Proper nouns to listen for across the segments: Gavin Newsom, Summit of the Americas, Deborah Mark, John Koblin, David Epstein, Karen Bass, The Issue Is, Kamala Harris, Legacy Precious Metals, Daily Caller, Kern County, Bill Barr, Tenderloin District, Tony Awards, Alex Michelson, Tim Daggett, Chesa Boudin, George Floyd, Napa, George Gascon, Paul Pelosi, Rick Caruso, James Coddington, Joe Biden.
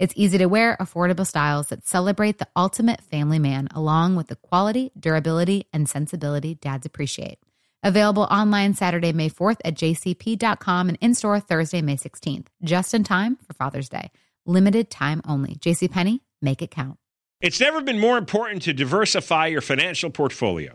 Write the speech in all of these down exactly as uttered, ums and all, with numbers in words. It's easy to wear, affordable styles that celebrate the ultimate family man, along with the quality, durability, and sensibility dads appreciate. Available online Saturday, May fourth at j c p dot com and in-store Thursday, May sixteenth. Just in time for Father's Day. Limited time only. JCPenney, make it count. It's never been more important to diversify your financial portfolio.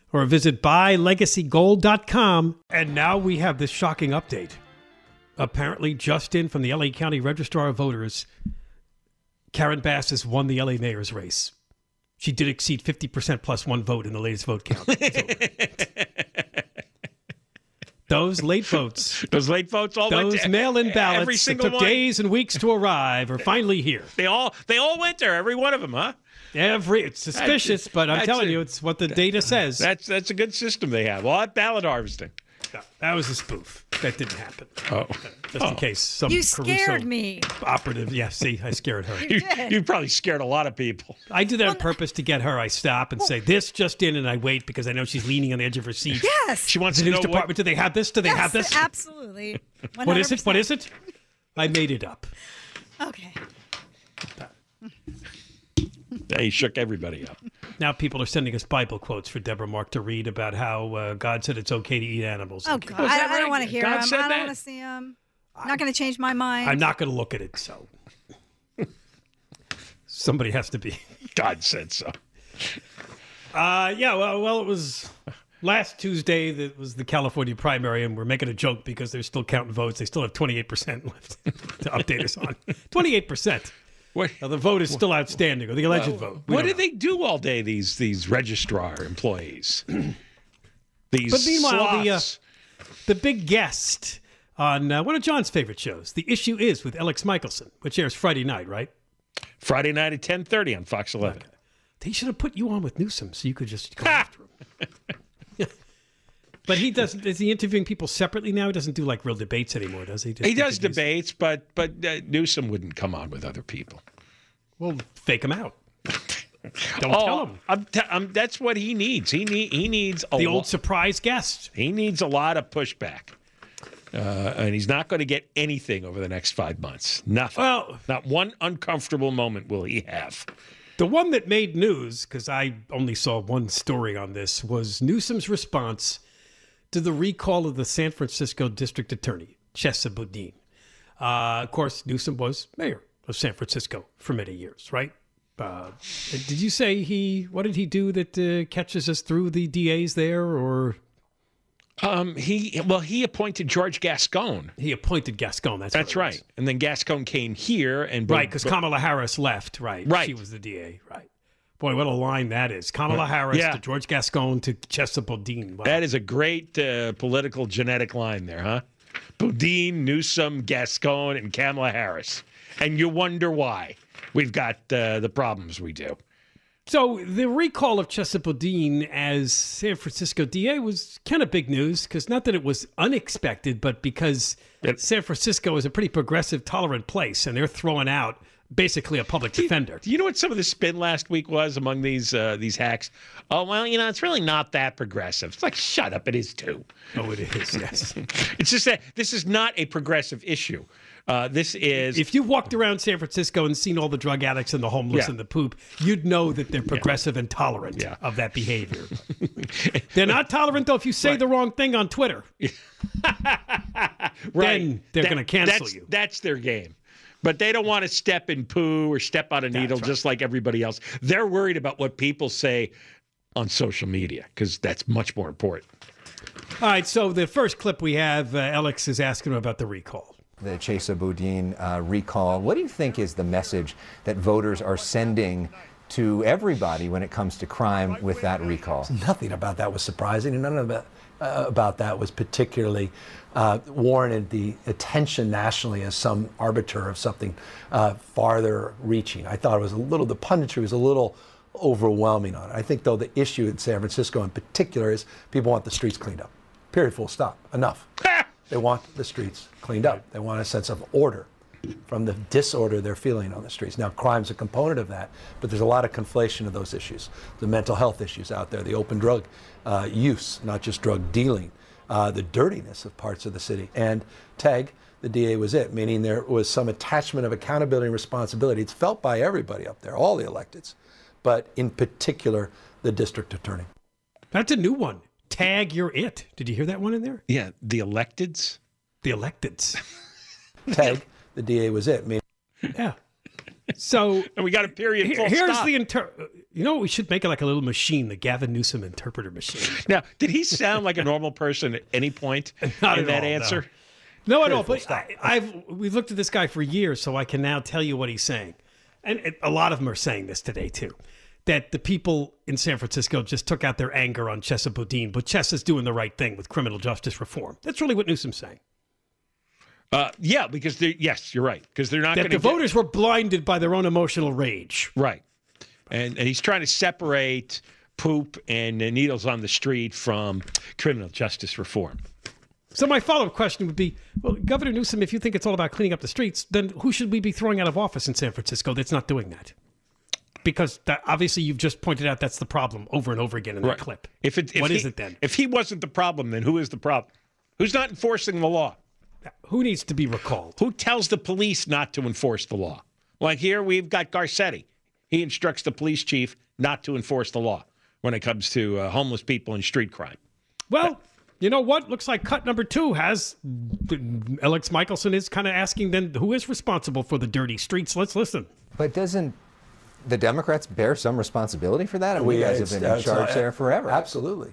Or visit buy legacy gold dot com. And now we have this shocking update. Apparently, just in from the L A County Registrar of Voters, Karen Bass has won the L A mayor's race. She did exceed fifty percent plus one vote in the latest vote count. Those late votes. Those late votes all those went to mail-in ballots every single that took one. Days and weeks to arrive are finally here. They all they all went there, every one of them, huh? Every it's suspicious, that's, but I'm telling a, you, it's what the data says. That's that's a good system they have. A lot of ballot harvesting. No, that was a spoof. That didn't happen. Oh, just oh. in case some you scared Caruso me. Operative. Yeah, see, I scared her. you, you, you probably scared a lot of people. I do that well, on purpose to get her. I stop and well, say this just in, and I wait because I know she's leaning on the edge of her seat. Yes, she wants the news department. What? Do they have this? Do they yes, have this? Absolutely. one hundred percent. What is it? What is it? I made it up. Okay. He shook everybody up. Now people are sending us Bible quotes for Deborah Mark to read about how uh, God said it's okay to eat animals. Oh, God. I, right? I don't want to hear God him. Said I don't want to see him. I'm not going to change my mind. I'm not going to look at it, so. Somebody has to be. God said so. Uh, yeah, well, well, it was last Tuesday that was the California primary, and we're making a joke because they're still counting votes. They still have twenty-eight percent left to update us on. twenty-eight percent. What? Now, the vote is still outstanding, or the alleged uh, vote. What did they do all day, these these registrar employees? These But meanwhile, the, uh, the big guest on uh, one of John's favorite shows, The Issue Is with Alex Michelson, which airs Friday night, right? Friday night at ten thirty on Fox eleven. Okay. They should have put you on with Newsom so you could just go after him. But he doesn't, is he interviewing people separately now? He doesn't do like real debates anymore, does he? Just he does debates, but but uh, Newsom wouldn't come on with other people. Well, fake him out. Don't oh, tell him. I'm t- I'm, that's what he needs. He need, he needs a the lo- old surprise guest. He needs a lot of pushback, uh, and he's not going to get anything over the next five months. Nothing. Well, not one uncomfortable moment will he have. The one that made news, because I only saw one story on this, was Newsom's response to the recall of the San Francisco District Attorney, Chesa Boudin. Uh, of course, Newsom was mayor of San Francisco for many years, right? Uh, did you say he, what did he do that uh, catches us through the D As there, or? Um, he, well, he appointed George Gascon. He appointed Gascon, that's, that's right. That's right. And then Gascon came here and. Right, because Kamala Harris left, right? Right. She was the D A, right. Boy, what a line that is. Kamala Harris yeah. to George Gascon to Chesa Boudin. Wow. That is a great uh, political genetic line there, huh? Boudin, Newsom, Gascon, and Kamala Harris. And you wonder why we've got uh, the problems we do. So the recall of Chesa Boudin as San Francisco D A was kind of big news, because not that it was unexpected, but because it, San Francisco is a pretty progressive, tolerant place, and they're throwing out basically a public defender. Do you, do you know what some of the spin last week was among these uh, these hacks? Oh, well, you know, it's really not that progressive. It's like, shut up, it is too. Oh, it is, yes. It's just that this is not a progressive issue. Uh, this is... If you walked around San Francisco and seen all the drug addicts and the homeless yeah. and the poop, you'd know that they're progressive yeah. and tolerant yeah. of that behavior. They're not tolerant, though, if you say right. the wrong thing on Twitter. right. Then they're that, going to cancel that's, you. That's their game. But they don't want to step in poo or step on a needle right. just like everybody else. They're worried about what people say on social media, because that's much more important. All right, so the first clip we have, uh, Alex is asking about the recall. The Chesa Boudin uh, recall. What do you think is the message that voters are sending to everybody when it comes to crime with that recall? Nothing about that was surprising, and none of it, uh, about that was particularly uh, warranted the attention nationally as some arbiter of something uh, farther reaching. I thought it was a little, the punditry was a little overwhelming on it. I think, though, the issue in San Francisco in particular is people want the streets cleaned up. Period, full stop. Enough. They want the streets cleaned up. They want a sense of order from the disorder they're feeling on the streets. Now, crime's a component of that, but there's a lot of conflation of those issues. The mental health issues out there, the open drug uh, use, not just drug dealing, uh, the dirtiness of parts of the city. And tag, the D A was it, meaning there was some attachment of accountability and responsibility. It's felt by everybody up there, all the electeds, but in particular, the district attorney. That's a new one. Tag, you're it. Did you hear that one in there? Yeah, the electeds. The electeds. Tag, the D A was it. Maybe. Yeah. So and we got a period. Here, full here's stop. the inter. You know, we should make it like a little machine, the Gavin Newsom interpreter machine. Now, did he sound like a normal person at any point Not in that all, answer? No, no I don't. But I, I've we've looked at this guy for years, so I can now tell you what he's saying, and a lot of them are saying this today too. That the people in San Francisco just took out their anger on Chesa Boudin, but Chesa's doing the right thing with criminal justice reform. That's really what Newsom's saying. Uh, yeah, because, they're, yes, you're right. Because they're not going to... The get... voters were blinded by their own emotional rage. Right. And, and he's trying to separate poop and the needles on the street from criminal justice reform. So my follow-up question would be, well, Governor Newsom, if you think it's all about cleaning up the streets, then who should we be throwing out of office in San Francisco that's not doing that? Because that, obviously you've just pointed out that's the problem over and over again in that right. clip. If it, if what he, is it then? If he wasn't the problem, then who is the problem? Who's not enforcing the law? Who needs to be recalled? Who tells the police not to enforce the law? Like here we've got Garcetti. He instructs the police chief not to enforce the law when it comes to uh, homeless people and street crime. Well, but, you know what? Looks like cut number two has Alex Michelson is kind of asking then who is responsible for the dirty streets? Let's listen. But doesn't the Democrats bear some responsibility for that? And we, you guys have been in charge not, there forever. Absolutely.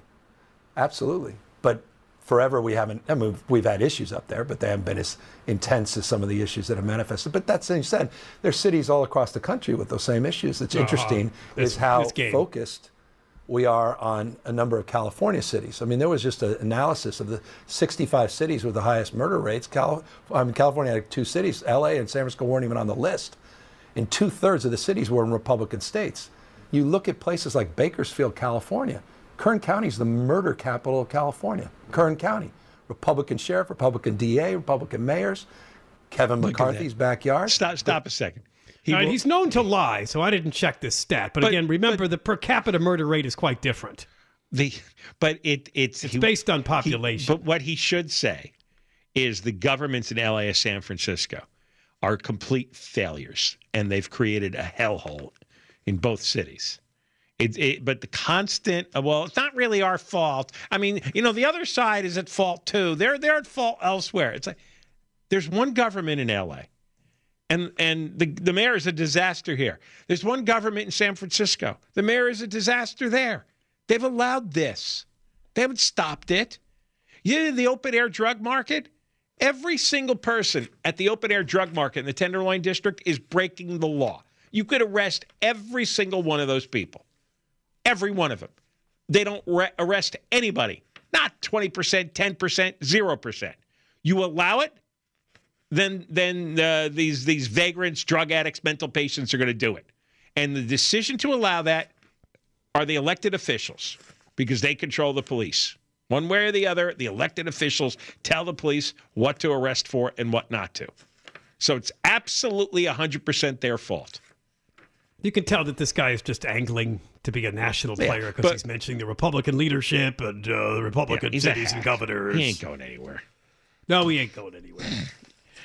Absolutely. But forever we haven't, I mean, we've had issues up there, but they haven't been as intense as some of the issues that have manifested. But that being said, there's cities all across the country with those same issues. It's interesting uh-huh. this, is how focused we are on a number of California cities. I mean, there was just an analysis of the sixty-five cities with the highest murder rates. Cal, I mean, California had two cities, L A and San Francisco weren't even on the list. And two-thirds of the cities were in Republican states. You look at places like Bakersfield, California. Kern County is the murder capital of California. Kern County. Republican sheriff, Republican D A, Republican mayors. Kevin look McCarthy's backyard. Stop, stop but, a second. He right, will, he's known to lie, so I didn't check this stat. But, but again, remember, but, the per capita murder rate is quite different. The, but it, it's... It's he, based on population. He, but what he should say is the governments in L A and San Francisco are complete failures, and they've created a hellhole in both cities. It, it, but the constant, well, it's not really our fault. I mean, you know, the other side is at fault too. They're they're at fault elsewhere. It's like there's one government in L A, and and the the mayor is a disaster here. There's one government in San Francisco. The mayor is a disaster there. They've allowed this. They haven't stopped it. You know, the open air drug market. Every single person at the open-air drug market in the Tenderloin District is breaking the law. You could arrest every single one of those people. Every one of them. They don't re- arrest anybody. Not twenty percent, ten percent, zero percent. You allow it, then then uh, these these vagrants, drug addicts, mental patients are going to do it. And the decision to allow that are the elected officials, because they control the police. One way or the other, the elected officials tell the police what to arrest for and what not to. So it's absolutely one hundred percent their fault. You can tell that this guy is just angling to be a national player because yeah, he's mentioning the Republican leadership and uh, the Republican yeah, cities and governors. He ain't going anywhere. No, he ain't going anywhere.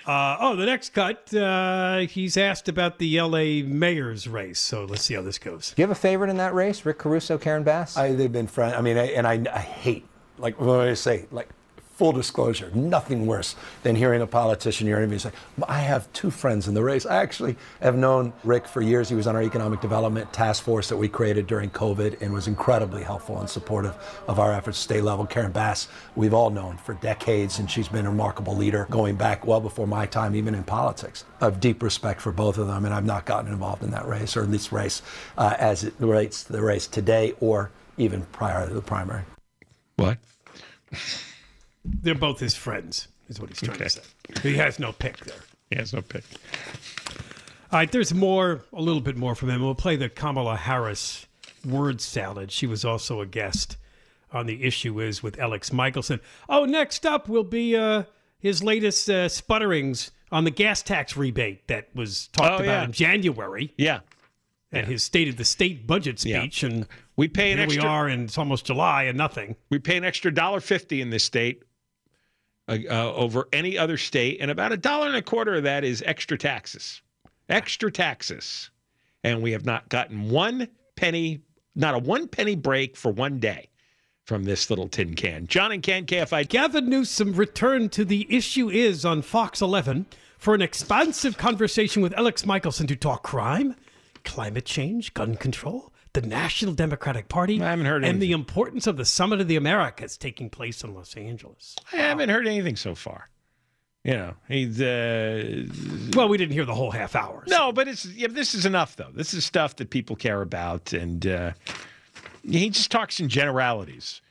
Uh, oh, the next cut, uh, he's asked about the L A mayor's race, so let's see how this goes. Do you have a favorite in that race, Rick Caruso, Karen Bass? I, they've been friends. I mean, I, and I, I hate, like what do I say, like full disclosure, nothing worse than hearing a politician you're interviewing say, I have two friends in the race. I actually have known Rick for years. He was on our economic development task force that we created during COVID and was incredibly helpful and supportive of our efforts to stay level. Karen Bass, we've all known for decades, and she's been a remarkable leader going back well before my time, even in politics. I have deep respect for both of them, and I've not gotten involved in that race, or in this race, uh, as it relates to the race today or even prior to the primary. What? They're both his friends, is what he's trying okay. to say. He has no pick there. He has no pick. All right, there's more, a little bit more from him. We'll play the Kamala Harris word salad. She was also a guest on The Issue Is with Alex Michelson. Oh, next up will be uh, his latest uh, sputterings on the gas tax rebate that was talked oh, about yeah. in January. Yeah. At yeah. his State of the State budget speech. Yeah. And we pay an here extra, we are, and it's almost July and nothing. We pay an extra one dollar fifty in this state. Uh, uh, over any other state, and about a dollar and a quarter of that is extra taxes. Extra taxes. And we have not gotten one penny, not a one penny break for one day from this little tin can. John and Ken, K F I. Gavin Newsom returned to The Issue Is on Fox eleven for an expansive conversation with Alex Michelson to talk crime, climate change, gun control, the National Democratic Party, I haven't heard and anything. The importance of the Summit of the Americas taking place in Los Angeles. Wow. I haven't heard anything so far. You know, he's... Uh, well, we didn't hear the whole half hour. So. No, but it's yeah, this is enough, though. This is stuff that people care about, and uh, he just talks in generalities.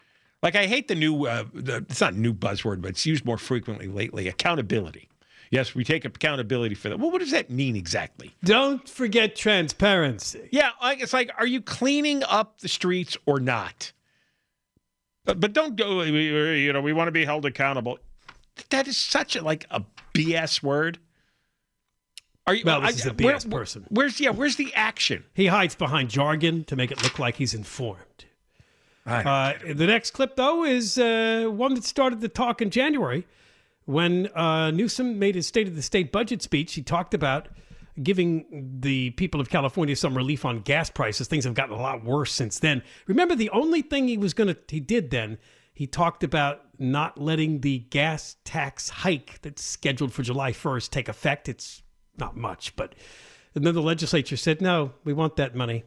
Like, I hate the new... Uh, the, it's not a new buzzword, but it's used more frequently lately, accountability. Yes, we take accountability for that. Well, what does that mean exactly? Don't forget transparency. Yeah, like it's like, are you cleaning up the streets or not? But, but don't go, you know, we want to be held accountable. That is such a, like a B S word. Are you? Well, this I, is a B S where, person. Where's yeah? Where's the action? He hides behind jargon to make it look like he's informed. Uh, the next clip, though, is uh, one that started the talk in January. When uh, Newsom made his State of the State budget speech, he talked about giving the people of California some relief on gas prices. Things have gotten a lot worse since then. Remember, the only thing he was gonna he did then, he talked about not letting the gas tax hike that's scheduled for July first take effect. It's not much, but and then the legislature said, no, we want that money.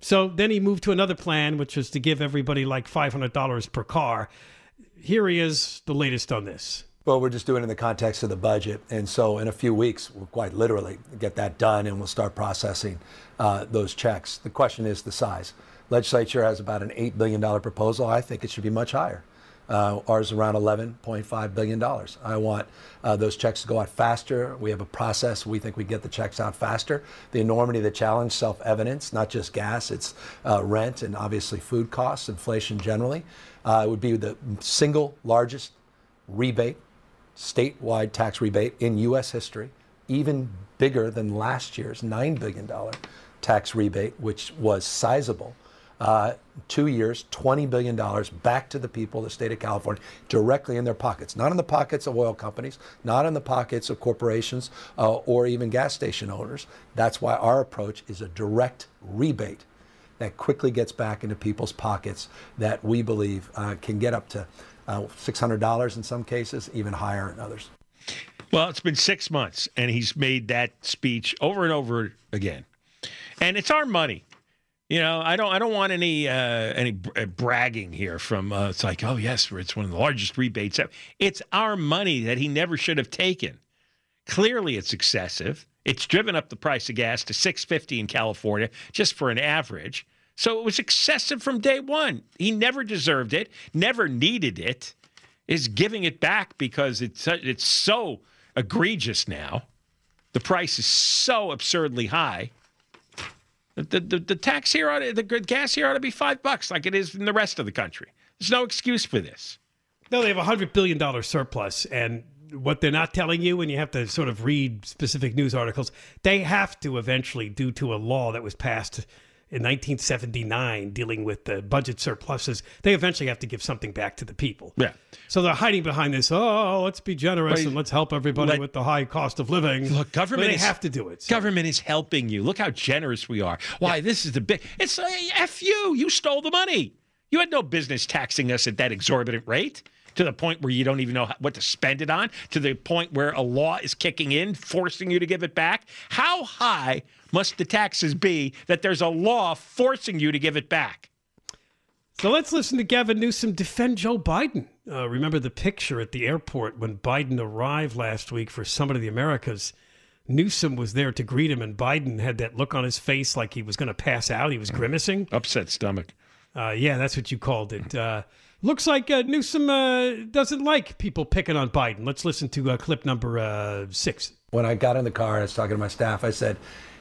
So then he moved to another plan, which was to give everybody like five hundred dollars per car. Here he is, the latest on this. Well, we're just doing it in the context of the budget. And so in a few weeks, we'll quite literally get that done and we'll start processing uh, those checks. The question is the size. Legislature has about an eight billion dollars proposal. I think it should be much higher. Uh, ours around eleven point five billion dollars. I want uh, those checks to go out faster. We have a process. We think we get the checks out faster. The enormity of the challenge, self-evident, not just gas, it's uh, rent and obviously food costs, inflation generally. Uh, it would be the single largest rebate statewide tax rebate in U S history, even bigger than last year's nine billion dollars tax rebate, which was sizable. Uh, two years, twenty billion dollars back to the people of the state of California, directly in their pockets. Not in the pockets of oil companies, not in the pockets of corporations uh, or even gas station owners. That's why our approach is a direct rebate that quickly gets back into people's pockets that we believe uh, can get up to Uh, six hundred dollars in some cases, even higher in others. Well, it's been six months, and he's made that speech over and over again. And it's our money. You know, I don't I don't want any uh, any bragging here from, uh, it's like, oh, yes, it's one of the largest rebates ever. It's our money that he never should have taken. Clearly, it's excessive. It's driven up the price of gas to six fifty in California, just for an average. So it was excessive from day one. He never deserved it, never needed it. Is giving it back because it's it's so egregious now. The price is so absurdly high. The, the, the tax here, ought to, the gas here ought to be five bucks like it is in the rest of the country. There's no excuse for this. No, they have a one hundred billion dollars surplus, and what they're not telling you, and you have to sort of read specific news articles, they have to eventually, due to a law that was passed in nineteen seventy-nine dealing with the budget surpluses, they eventually have to give something back to the people. Yeah. So they're hiding behind this, oh, let's be generous and let's help everybody let, with the high cost of living. Look, government, they is, have to do it. So. Government is helping you. Look how generous we are. Why, yeah. This is the big, it's hey, F you, you stole the money. You had no business taxing us at that exorbitant rate, to the point where you don't even know what to spend it on, to the point where a law is kicking in, forcing you to give it back. How high must the taxes be that there's a law forcing you to give it back? So let's listen to Gavin Newsom defend Joe Biden. Uh, remember the picture at the airport when Biden arrived last week for Summit of the Americas. Newsom was there to greet him, and Biden had that look on his face like he was going to pass out. He was grimacing. Upset stomach. Uh, yeah, that's what you called it. Uh, looks like uh, Newsom uh, doesn't like people picking on Biden. Let's listen to uh, clip number uh, six. When I got in the car and I was talking to my staff, I said,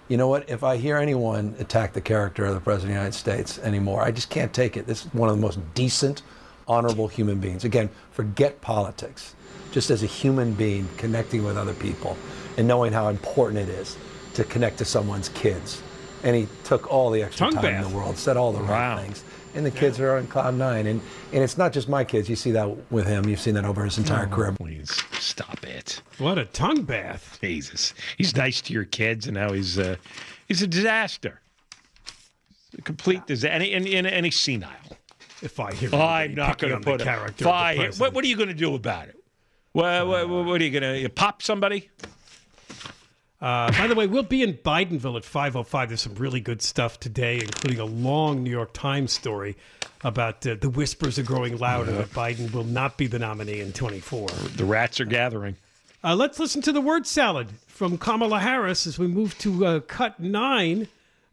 you know what, if I hear anyone attack the character of the President of the United States anymore, I just can't take it. This is one of the most decent, honorable human beings. Again, forget politics. Just as a human being connecting with other people and knowing how important it is to connect to someone's kids. And he took all the extra Tongue time bath. in the world, said all the right wow. things. And the kids yeah. are on cloud nine. And, and it's not just my kids. You see that with him. You've seen that over his entire oh, career. Please stop it. What a tongue bath. Jesus. He's nice to your kids, and now he's, uh, he's a disaster. A complete disaster. And, and, and, and he's senile. If I hear I'm not going to put a character. If I hear, what, what are you going to do about it? Well, uh, what, what are you going to pop somebody? Uh, by the way, we'll be in Bidenville at five oh five. There's some really good stuff today, including a long New York Times story about uh, the whispers are growing louder that Biden will not be the nominee in twenty-four. The rats are gathering. Uh, let's listen to the word salad from Kamala Harris as we move to uh, cut nine.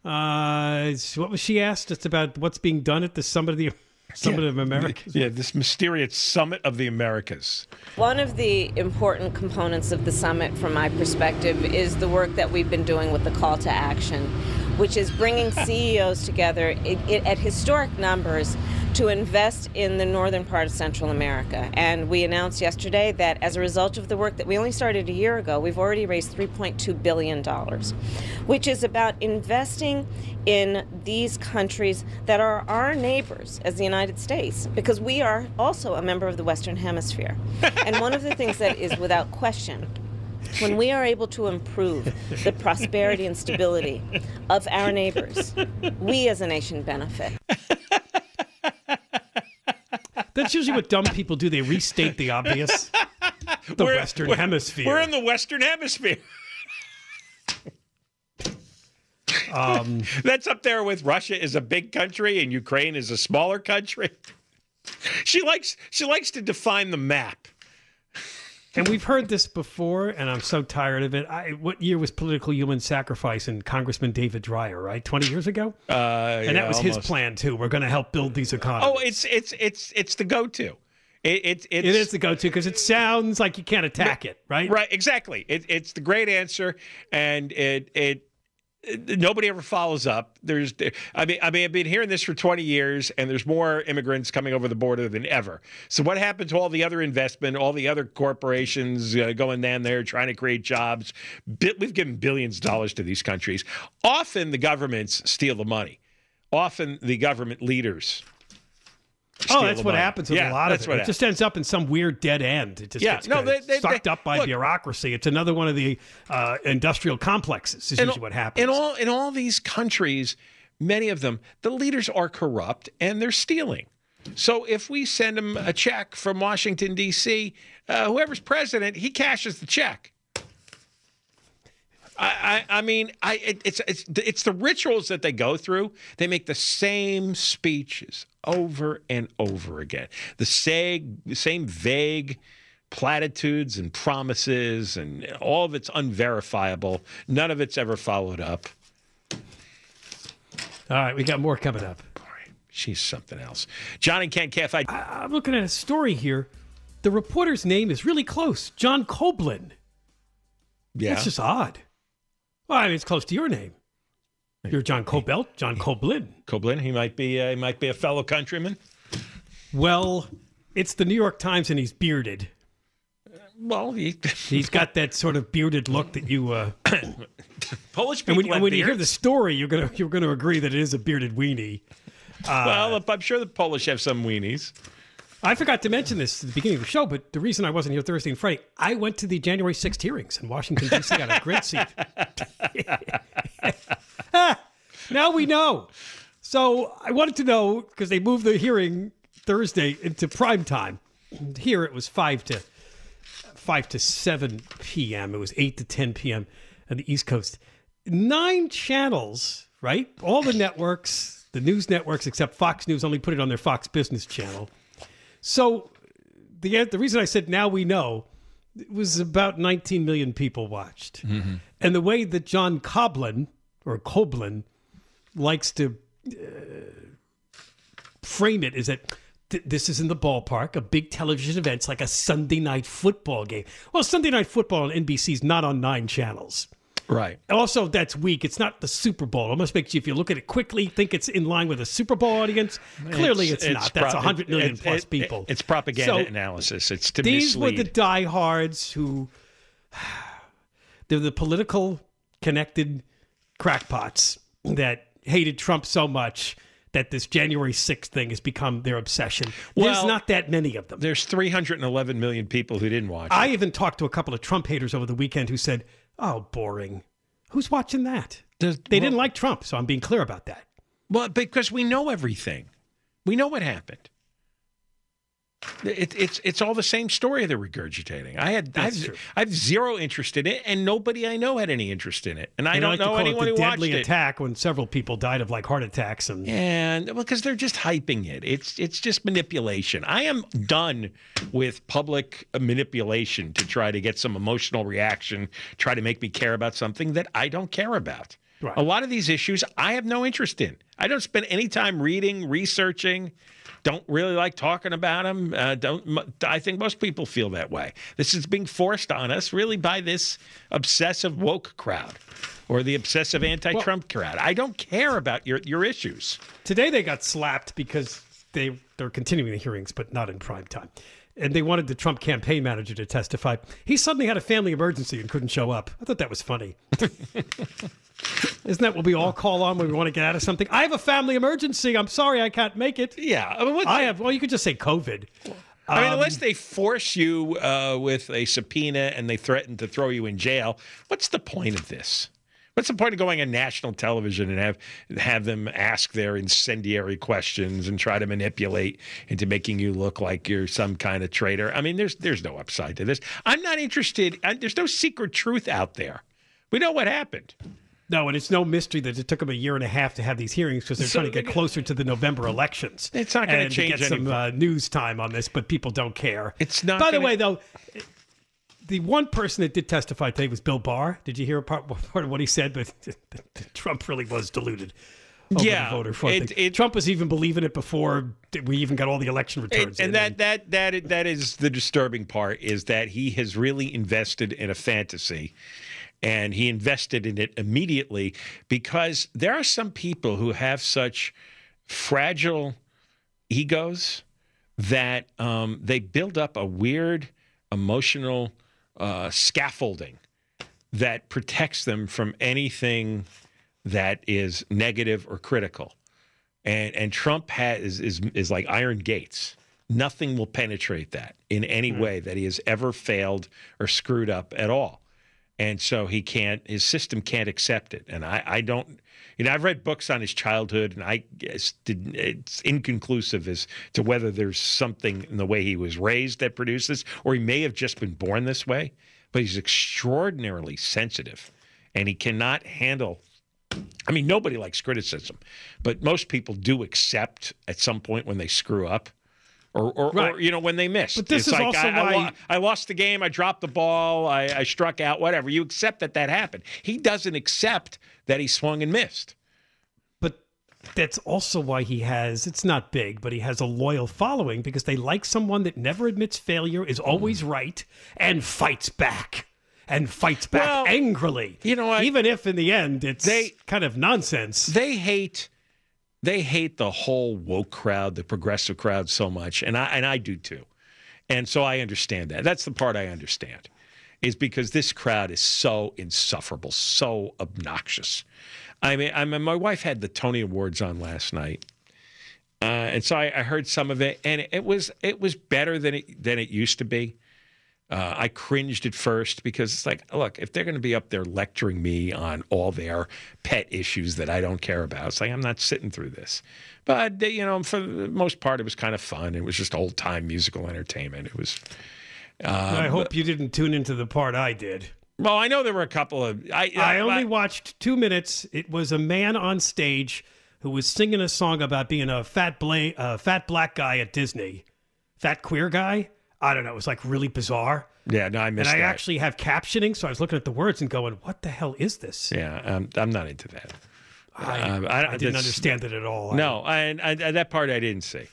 Uh, what was she asked? It's about what's being done at the Summit of the Summit yeah. of America. Yeah, this mysterious Summit of the Americas. One of the important components of the summit, from my perspective, is the work that we've been doing with the call to action, which is bringing C E Os together it, it, at historic numbers to invest in the northern part of Central America. And we announced yesterday that as a result of the work that we only started a year ago, we've already raised three point two billion dollars, which is about investing in these countries that are our neighbors as the United States, because we are also a member of the Western Hemisphere. And one of the things that is without question, when we are able to improve the prosperity and stability of our neighbors, we as a nation benefit. That's usually what dumb people do. They restate the obvious. The we're, Western we're, Hemisphere. We're in the Western Hemisphere. um, That's up there with Russia is a big country and Ukraine is a smaller country. She likes, she likes to define the map. And we've heard this before, and I'm so tired of it. I, what year was political human sacrifice and Congressman David Dreyer, right? twenty years ago? Uh, and yeah, that was almost his plan, too. We're going to help build these economies. Oh, it's it's it's it's the go-to. It, it, it's, it is the go-to because it sounds like you can't attack it, right? Right, exactly. It, it's the great answer, and it it nobody ever follows up. There's, I mean, I mean, I've been hearing this for twenty years, and there's more immigrants coming over the border than ever. So what happened to all the other investment, all the other corporations uh, going down there trying to create jobs? We've given billions of dollars to these countries. Often the governments steal the money. Often the government leaders. Oh, that's what money. happens with yeah, a lot of it. It happens. Just ends up in some weird dead end. It just yeah. gets no, they, they, sucked they, up by look, bureaucracy. It's another one of the uh, industrial complexes is usually all, what happens. In all, in all these countries, many of them, the leaders are corrupt and they're stealing. So if we send them a check from Washington, D C, uh, whoever's president, he cashes the check. I, I, I mean, I, it, it's, it's, it's the rituals that they go through. They make the same speeches over and over again. The same, same vague platitudes and promises, and all of it's unverifiable. None of it's ever followed up. All right, we got more coming up. All right. She's something else. John and Ken Caff. I- I'm looking at a story here. The reporter's name is really close. John Koblin. Yeah. That's just odd. Well, I mean, it's close to your name. You're John Cobelt, John Koblin. Koblin, he might be uh, he might be a fellow countryman. Well, it's the New York Times and he's bearded. Well, he... he's got that sort of bearded look that you... Uh... Polish people. And when, and when you hear the story, you're going you're gonna agree that it is a bearded weenie. Uh, well, I'm sure the Polish have some weenies. I forgot to mention this at the beginning of the show, but the reason I wasn't here Thursday and Friday, I went to the January sixth hearings in Washington, D C on a grid seat. Now we know. So I wanted to know, because they moved the hearing Thursday into prime time. Here it was five to seven p.m. It was eight to ten p.m. on the East Coast. Nine channels, right? All the networks, the news networks, except Fox News, only put it on their Fox Business channel. So the the reason I said now we know, it was about nineteen million people watched. Mm-hmm. And the way that John Koblin, or Koblin, likes to uh, frame it is that th- this is in the ballpark, a big television event. It's like a Sunday night football game. Well, Sunday night football on N B C is not on nine channels. Right. Also, that's weak. It's not the Super Bowl. It must make you, if you look at it quickly, think it's in line with a Super Bowl audience. Clearly, it's, it's, it's not. Pro- that's one hundred million it, it, plus it, people. It, it's propaganda so analysis. It's to these mislead. These were the diehards who, they're the political connected crackpots that hated Trump so much that this January sixth thing has become their obsession. Well, there's not that many of them. There's three hundred eleven million people who didn't watch I it. I even talked to a couple of Trump haters over the weekend who said, oh, boring. Who's watching that? Does, they well, didn't like Trump, so I'm being clear about that. Well, because we know everything. We know what happened. It, it's it's all the same story they're regurgitating. I had I've, I've zero interest in it, and nobody I know had any interest in it. And I, I don't like know to call anyone it the who watched it. Deadly attack when several people died of like heart attacks and and well, because they're just hyping it. It's it's just manipulation. I am done with public manipulation to try to get some emotional reaction, try to make me care about something that I don't care about. Right. A lot of these issues I have no interest in. I don't spend any time reading, researching. Don't really like talking about them. Uh, don't. I think most people feel that way. This is being forced on us, really, by this obsessive woke crowd, or the obsessive anti-Trump well, crowd. I don't care about your your issues. Today they got slapped because they they're continuing the hearings, but not in prime time, and they wanted the Trump campaign manager to testify. He suddenly had a family emergency and couldn't show up. I thought that was funny. Isn't that what we all call on when we want to get out of something? I have a family emergency. I'm sorry I can't make it. Yeah. I, mean, I have. Well, you could just say COVID. I um, mean, unless they force you uh, with a subpoena and they threaten to throw you in jail, what's the point of this? What's the point of going on national television and have have them ask their incendiary questions and try to manipulate into making you look like you're some kind of traitor? I mean, there's there's no upside to this. I'm not interested. I, there's no secret truth out there. We know what happened. No, and it's no mystery that it took them a year and a half to have these hearings because they're so, trying to get closer to the November elections. It's not going to change anything. And get some uh, news time on this, but people don't care. It's not. By gonna... the way, though, the one person that did testify today was Bill Barr. Did you hear part, part of what he said? But Trump really was deluded. Yeah, the voter fraud it, it, Trump was even believing it before we even got all the election returns. It, and in. that that that that is the disturbing part, is that he has really invested in a fantasy. And he invested in it immediately because there are some people who have such fragile egos that um, they build up a weird emotional uh, scaffolding that protects them from anything that is negative or critical. And and Trump has, is, is is like iron gates. Nothing will penetrate that in any mm-hmm. way that he has ever failed or screwed up at all. And so he can't, his system can't accept it. And I, I don't, you know, I've read books on his childhood, and I guess didn't, it's inconclusive as to whether there's something in the way he was raised that produced this, or he may have just been born this way. But he's extraordinarily sensitive, and he cannot handle, I mean, nobody likes criticism, but most people do accept at some point when they screw up. Or, or, right. or, you know, when they miss. But this it's is like, also I, why... I, lo- I lost the game, I dropped the ball, I, I struck out, whatever. You accept that that happened. He doesn't accept that he swung and missed. But that's also why he has, it's not big, but he has a loyal following, because they like someone that never admits failure, is always mm. right, and fights back. And fights back well, angrily. You know, I, even if in the end it's they, kind of nonsense. They hate... They hate the whole woke crowd, the progressive crowd so much, and I and I do too. And so I understand that. That's the part I understand, is because this crowd is so insufferable, so obnoxious. I mean, I mean my wife had the Tony Awards on last night, uh, and so I, I heard some of it, and it was it was better than it than it used to be. Uh, I cringed at first because it's like, look, if they're going to be up there lecturing me on all their pet issues that I don't care about, it's like, I'm not sitting through this. But, you know, for the most part, it was kind of fun. It was just old-time musical entertainment. It was. Um, I hope but, you didn't tune into the part I did. Well, I know there were a couple of... I, I, I only I, watched two minutes. It was a man on stage who was singing a song about being a fat, bla- uh, fat black guy at Disney. Fat queer guy? I don't know. It was like really bizarre. Yeah, no, I missed that. And I that. actually have captioning, so I was looking at the words and going, what the hell is this? Yeah, um, I'm not into that. I, um, I, I didn't understand it at all. No, I, I, that part I didn't see.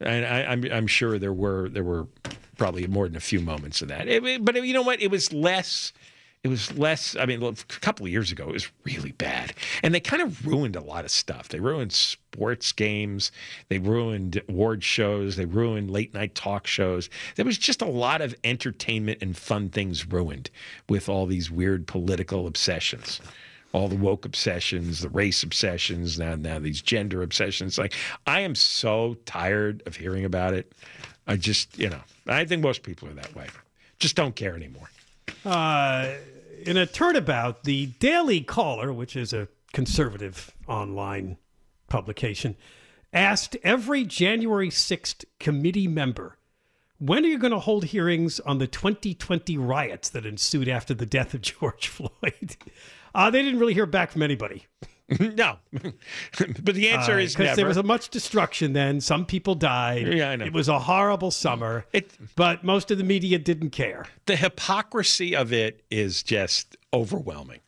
And I, I'm, I'm sure there were there were probably more than a few moments of that. It, but you know what? It was less... It was less, I mean, a couple of years ago, it was really bad. And they kind of ruined a lot of stuff. They ruined sports games. They ruined award shows. They ruined late night talk shows. There was just a lot of entertainment and fun things ruined with all these weird political obsessions. All the woke obsessions, the race obsessions, now, now these gender obsessions. Like, I am so tired of hearing about it. I just, you know, I think most people are that way. Just don't care anymore. Uh, in a turnabout, the Daily Caller, which is a conservative online publication, asked every January sixth committee member, when are you going to hold hearings on the twenty twenty riots that ensued after the death of George Floyd? Uh, they didn't really hear back from anybody. No, but the answer uh, is never. Because there was a much destruction then. Some people died. Yeah, I know. It was a horrible summer, it, but most of the media didn't care. The hypocrisy of it is just overwhelming.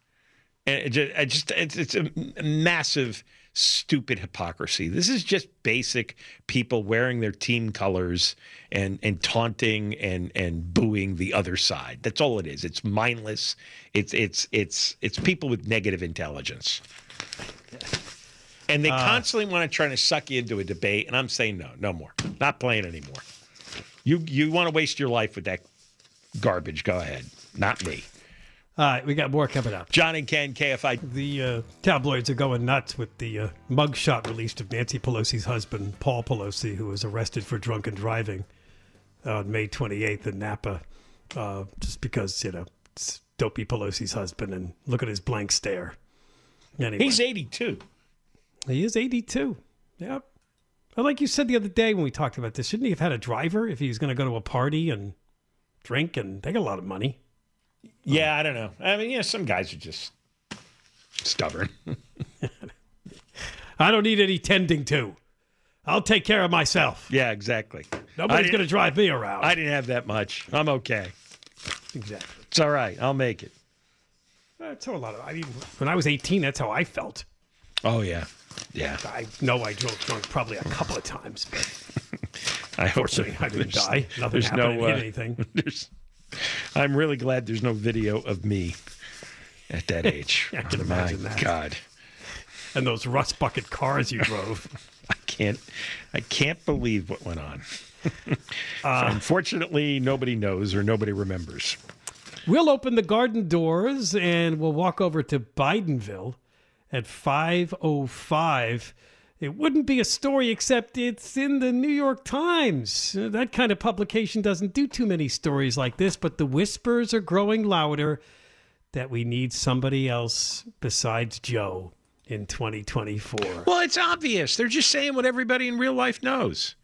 And it just, it just, it's, it's a massive, stupid hypocrisy. This is just basic people wearing their team colors and, and taunting and, and booing the other side. That's all it is. It's mindless. It's, it's, it's, it's people with negative intelligence. And they uh, constantly want to try to suck you into a debate, and I'm saying no, no more. Not playing anymore. You you want to waste your life with that garbage? Go ahead. Not me. All right, we got more coming up. John and Ken, K F I. The uh, tabloids are going nuts with the uh, mugshot released of Nancy Pelosi's husband, Paul Pelosi, who was arrested for drunken driving on May twenty-eighth in Napa, uh, just because, you know, it's Dopey Pelosi's husband, and look at his blank stare. Anyway. He's eighty-two. He is eighty-two. Yep. But like you said the other day when we talked about this, shouldn't he have had a driver if he was going to go to a party and drink and take a lot of money? Yeah, um, I don't know. I mean, yeah, some guys are just stubborn. I don't need any tending to. I'll take care of myself. Yeah, exactly. Nobody's going to drive me around. I didn't have that much. I'm okay. Exactly. It's all right. I'll make it. That's a lot of. I mean, when I was eighteen, that's how I felt. Oh yeah, yeah. I know I drove drunk probably a couple of times, but I fortunately I didn't die. Nothing happened. No, uh, anything. I'm really glad there's no video of me at that age. I can imagine that. My God. And those rust bucket cars you drove. I can't. I can't believe what went on. uh, so unfortunately, nobody knows or nobody remembers. We'll open the garden doors and we'll walk over to Bidenville at five oh five. It wouldn't be a story, except it's in the New York Times. That kind of publication doesn't do too many stories like this, but the whispers are growing louder that we need somebody else besides Joe in twenty twenty-four. Well, it's obvious. They're just saying what everybody in real life knows.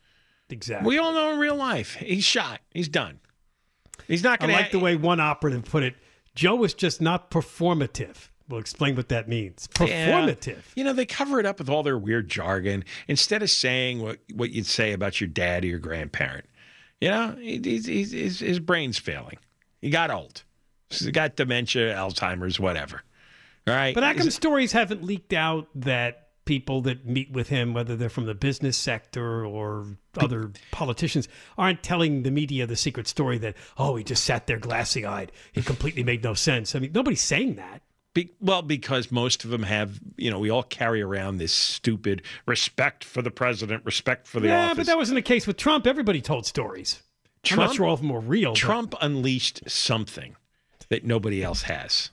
Exactly. We all know in real life. He's shot. He's done. He's not going to. I like ha- the way one operative put it. Joe is just not performative. We'll explain what that means. Performative. Yeah. You know, they cover it up with all their weird jargon instead of saying what, what you'd say about your dad or your grandparent. You know, he's, he's, he's, his brain's failing. He got old. He's got dementia, Alzheimer's, whatever. All right. But how come stories haven't leaked out that people that meet with him, whether they're from the business sector or other politicians, aren't telling the media the secret story that, oh, he just sat there glassy-eyed. He completely made no sense. I mean, nobody's saying that. Be- well, because most of them have, you know, we all carry around this stupid respect for the president, respect for the yeah, office. Yeah, but that wasn't the case with Trump. Everybody told stories. Trump, I'm not sure all of them were real. Trump but- unleashed something that nobody else has.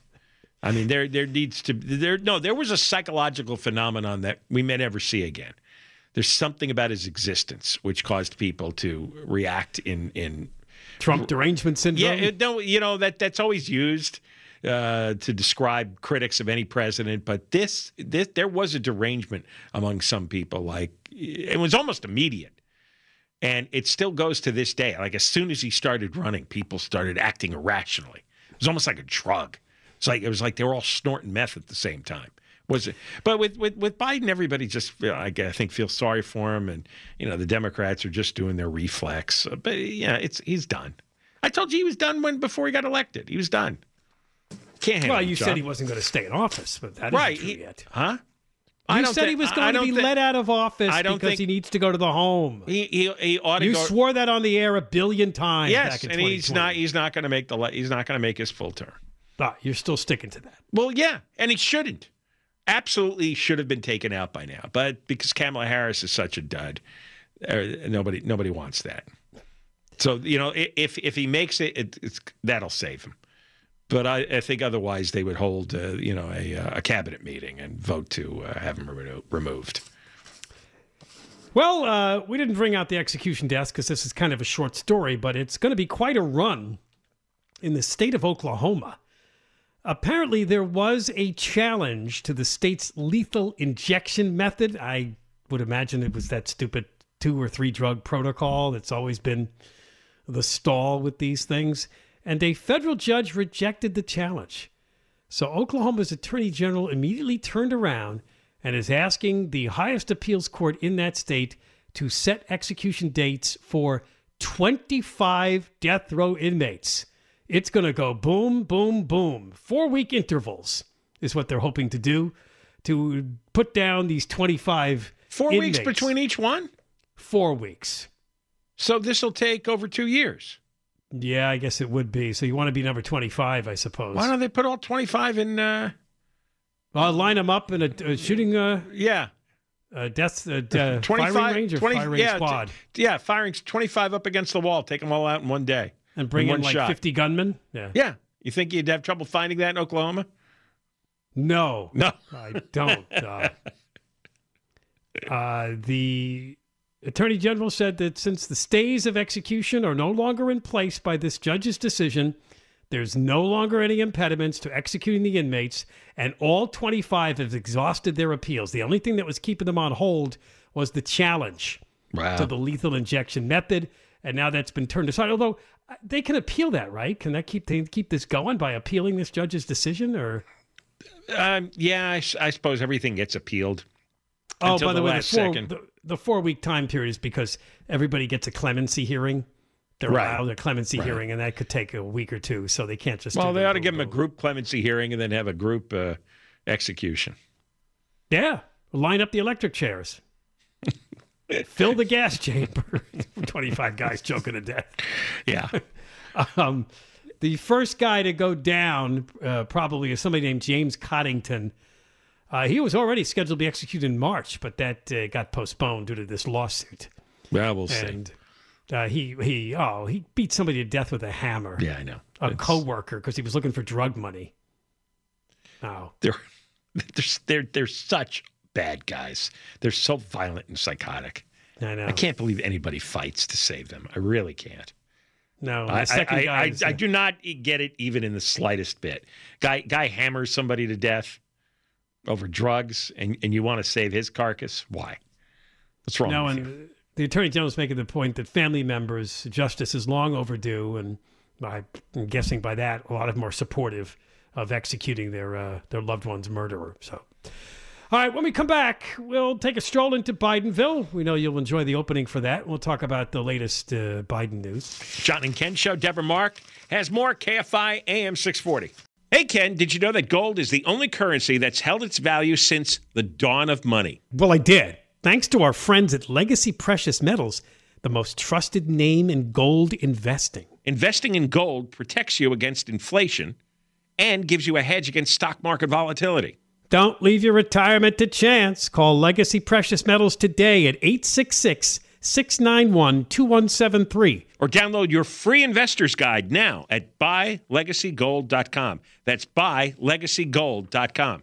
I mean, there there needs to there no there was a psychological phenomenon that we may never see again. There's something about his existence which caused people to react in in Trump derangement syndrome. Yeah, no, you know that that's always used uh, to describe critics of any president, but this this there was a derangement among some people. Like it was almost immediate, and it still goes to this day. Like as soon as he started running, people started acting irrationally. It was almost like a drug. It's like it was like they were all snorting meth at the same time. Was it? But with, with, with Biden, everybody just you know, I, I think feels sorry for him, and you know the Democrats are just doing their reflex. But yeah, it's he's done. I told you he was done when before he got elected. He was done. Can't. Well, you said he wasn't going to stay in office, but that right. isn't true he, yet, huh? You I don't said th- he was going to be th- let out of office I don't because he needs to go to the home. He, he, he ought to you go... swore that on the air a billion times. Yes, back in and he's not. He's not going to make the. He's not going to make his full term. Ah, you're still sticking to that. Well, yeah, and he shouldn't. Absolutely should have been taken out by now. But because Kamala Harris is such a dud, nobody nobody wants that. So, you know, if if he makes it, it it's, that'll save him. But I, I think otherwise they would hold, uh, you know, a, a cabinet meeting and vote to uh, have him re- removed. Well, uh, we didn't bring out the execution desk because this is kind of a short story, but it's going to be quite a run in the state of Oklahoma. Apparently, there was a challenge to the state's lethal injection method. I would imagine it was that stupid two or three drug protocol that's always been the stall with these things. And a federal judge rejected the challenge. So Oklahoma's attorney general immediately turned around and is asking the highest appeals court in that state to set execution dates for twenty-five death row inmates. It's going to go boom, boom, boom. Four-week intervals is what they're hoping to do to put down these twenty-five Four inmates. Weeks between each one? Four weeks. So this will take over two years. Yeah, I guess it would be. So you want to be number twenty-five, I suppose. Why don't they put all twenty-five in? Uh... Well, line them up in a, a shooting. Uh... Yeah. Uh, death, uh, uh, firing range or twenty, firing yeah, squad? T- yeah, firing twenty-five up against the wall. Take them all out in one day. And bring in, in like shot. fifty gunmen? Yeah. Yeah. You think you'd have trouble finding that in Oklahoma? No. No. I don't. Uh, uh, the Attorney General said that since the stays of execution are no longer in place by this judge's decision, there's no longer any impediments to executing the inmates, and all twenty-five have exhausted their appeals. The only thing that was keeping them on hold was the challenge wow. to the lethal injection method, and now that's been turned aside, although... They can appeal that, right? Can that keep they keep this going by appealing this judge's decision? Or, um, yeah, I, I suppose everything gets appealed. Oh, by the, the way, the four, the, the four-week time period is because everybody gets a clemency hearing. They're right. allowed a clemency right. hearing, and that could take a week or two, so they can't just. Well, they ought to give them a group clemency hearing and then have a group uh, execution. Yeah, line up the electric chairs. Fill the gas chamber. twenty-five guys choking to death. Yeah. um, the first guy to go down uh, probably is somebody named James Coddington. Uh, he was already scheduled to be executed in March, but that uh, got postponed due to this lawsuit. Yeah, we'll and, see. Uh, he, he, oh, he beat somebody to death with a hammer. Yeah, I know. A it's... coworker because he was looking for drug money. Oh. They're, they're, they're, they're such... bad guys. They're so violent and psychotic. I know. I can't believe anybody fights to save them. I really can't. No. I, the I, I, I, I do not get it even in the slightest bit. Guy guy hammers somebody to death over drugs, and, and you want to save his carcass? Why? What's wrong no, with and you? The Attorney General's making the point that family members, justice is long overdue, and I'm guessing by that, a lot of them are supportive of executing their uh, their loved one's murderer. So, all right, when we come back, we'll take a stroll into Bidenville. We know you'll enjoy the opening for that. We'll talk about the latest uh, Biden news. John and Ken Show. Deborah Mark has more. K F I A M six forty. Hey, Ken, did you know that gold is the only currency that's held its value since the dawn of money? Well, I did. Thanks to our friends at Legacy Precious Metals, the most trusted name in gold investing. Investing in gold protects you against inflation and gives you a hedge against stock market volatility. Don't leave your retirement to chance. Call Legacy Precious Metals today at eight six six, six nine one, two one seven three. Or download your free investor's guide now at buy legacy gold dot com. That's buy legacy gold dot com.